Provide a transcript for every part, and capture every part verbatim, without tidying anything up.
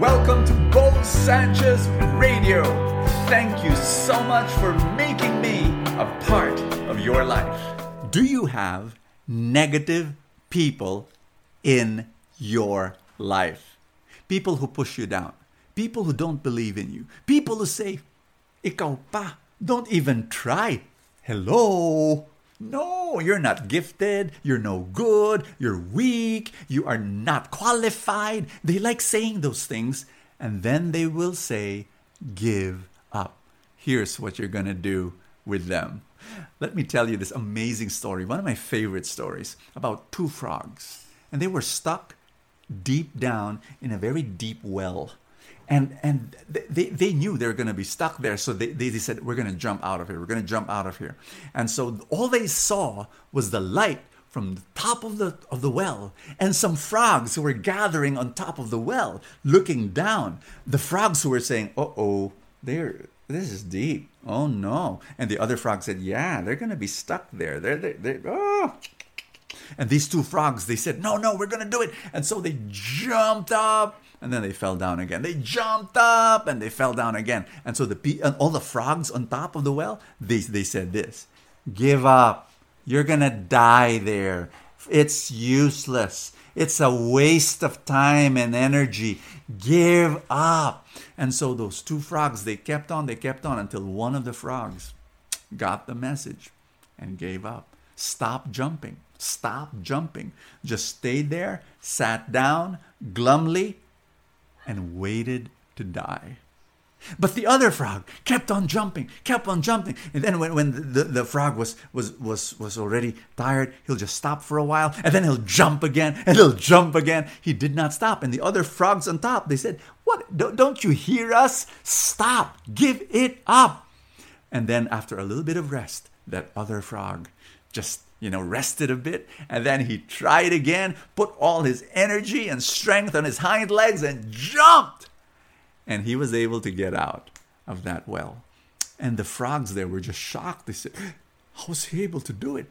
Welcome to Bo Sanchez Radio. Thank you so much for making me a part of your life. Do you have negative people in your life? People who push you down. People who don't believe in you. People who say, ikaw pa, don't even try. Hello? No, you're not gifted. You're no good. You're weak. You are not qualified. They like saying those things. And then they will say, give up. Here's what you're going to do with them. Let me tell you this amazing story. One of my favorite stories about two frogs. And they were stuck deep down in a very deep well. And and they, they knew they were going to be stuck there. So they, they said, we're going to jump out of here. We're going to jump out of here. And so all they saw was the light from the top of the of the well. And some frogs who were gathering on top of the well, looking down. The frogs who were saying, uh-oh, they're... this is deep. Oh, no. And the other frog said, yeah, they're going to be stuck there. They're, they're, they're, oh. And these two frogs, they said, no, no, we're going to do it. And so they jumped up and then they fell down again. They jumped up and they fell down again. And so the and all the frogs on top of the well, they, they said this, give up. You're going to die there. It's useless. It's a waste of time and energy. Give up. And so those two frogs, they kept on, they kept on until one of the frogs got the message and gave up. Stop jumping. Stop jumping. Just stayed there, sat down glumly, and waited to die. But the other frog kept on jumping, kept on jumping. And then when, when the, the, the frog was, was, was, was already tired, he'll just stop for a while. And then he'll jump again, and he'll jump again. He did not stop. And the other frogs on top, they said, what? Don't, don't you hear us? Stop. Give it up. And then after a little bit of rest, that other frog just, you know, rested a bit. And then he tried again, put all his energy and strength on his hind legs and jumped. And he was able to get out of that well. And the frogs there were just shocked. They said, how was he able to do it?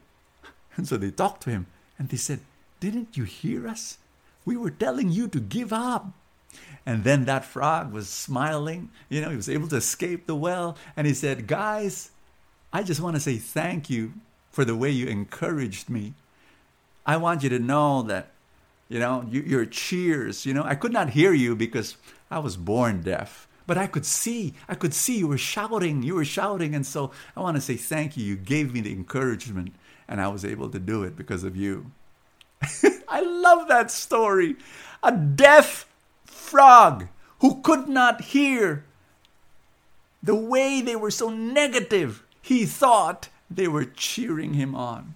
And so they talked to him. And they said, didn't you hear us? We were telling you to give up. And then that frog was smiling. You know, he was able to escape the well. And he said, guys, I just want to say thank you for the way you encouraged me. I want you to know that, you know, your cheers, you know, I could not hear you because I was born deaf, but I could see, I could see you were shouting, you were shouting. And so I want to say thank you. You gave me the encouragement and I was able to do it because of you. I love that story. A deaf frog who could not hear the way they were so negative. He thought they were cheering him on.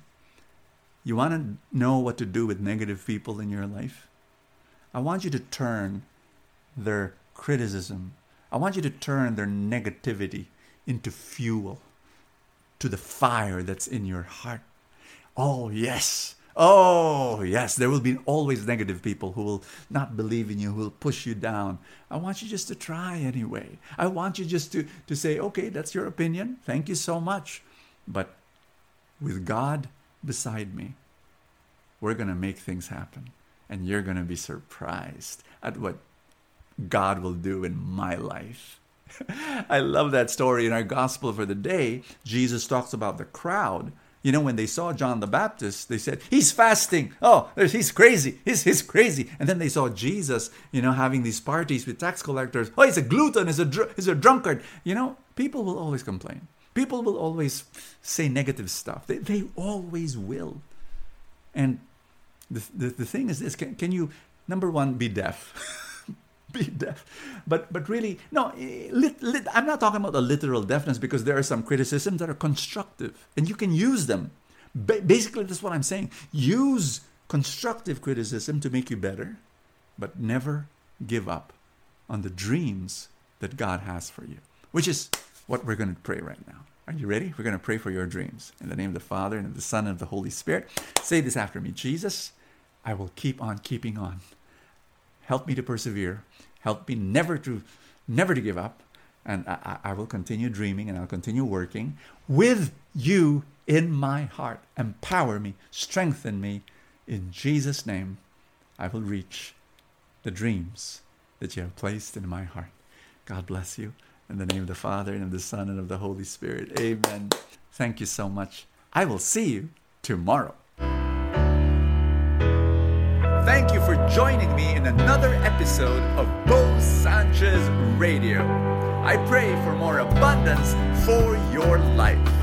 You want to know what to do with negative people in your life? I want you to turn their criticism. I want you to turn their negativity into fuel, to the fire that's in your heart. Oh, yes. Oh, yes. There will be always negative people who will not believe in you, who will push you down. I want you just to try anyway. I want you just to, to say, okay, that's your opinion. Thank you so much. But with God beside me, we're going to make things happen. And you're going to be surprised at what God will do in my life. I love that story. In our gospel for the day, Jesus talks about the crowd. You know, when they saw John the Baptist, they said, he's fasting. Oh, he's crazy. He's, he's crazy. And then they saw Jesus, you know, having these parties with tax collectors. Oh, he's a glutton. He's a, dr- he's a drunkard. You know, people will always complain. People will always say negative stuff. They, they always will. And the, the, the thing is this, can, can you, number one, be deaf? Be deaf. But but really, no, lit, lit, I'm not talking about a literal deafness because there are some criticisms that are constructive and you can use them. Ba- basically, that's what I'm saying. Use constructive criticism to make you better, but never give up on the dreams that God has for you, which is what we're going to pray right now. Are you ready? We're going to pray for your dreams. In the name of the Father, and of the Son, and of the Holy Spirit. Say this after me. Jesus, I will keep on keeping on. Help me to persevere. Help me never to never to give up. And I, I will continue dreaming and I'll continue working with you in my heart. Empower me. Strengthen me. In Jesus' name, I will reach the dreams that you have placed in my heart. God bless you. In the name of the Father, and of the Son, and of the Holy Spirit. Amen. Thank you so much. I will see you tomorrow. Thank you for joining me in another episode of Bo Sanchez Radio. I pray for more abundance for your life.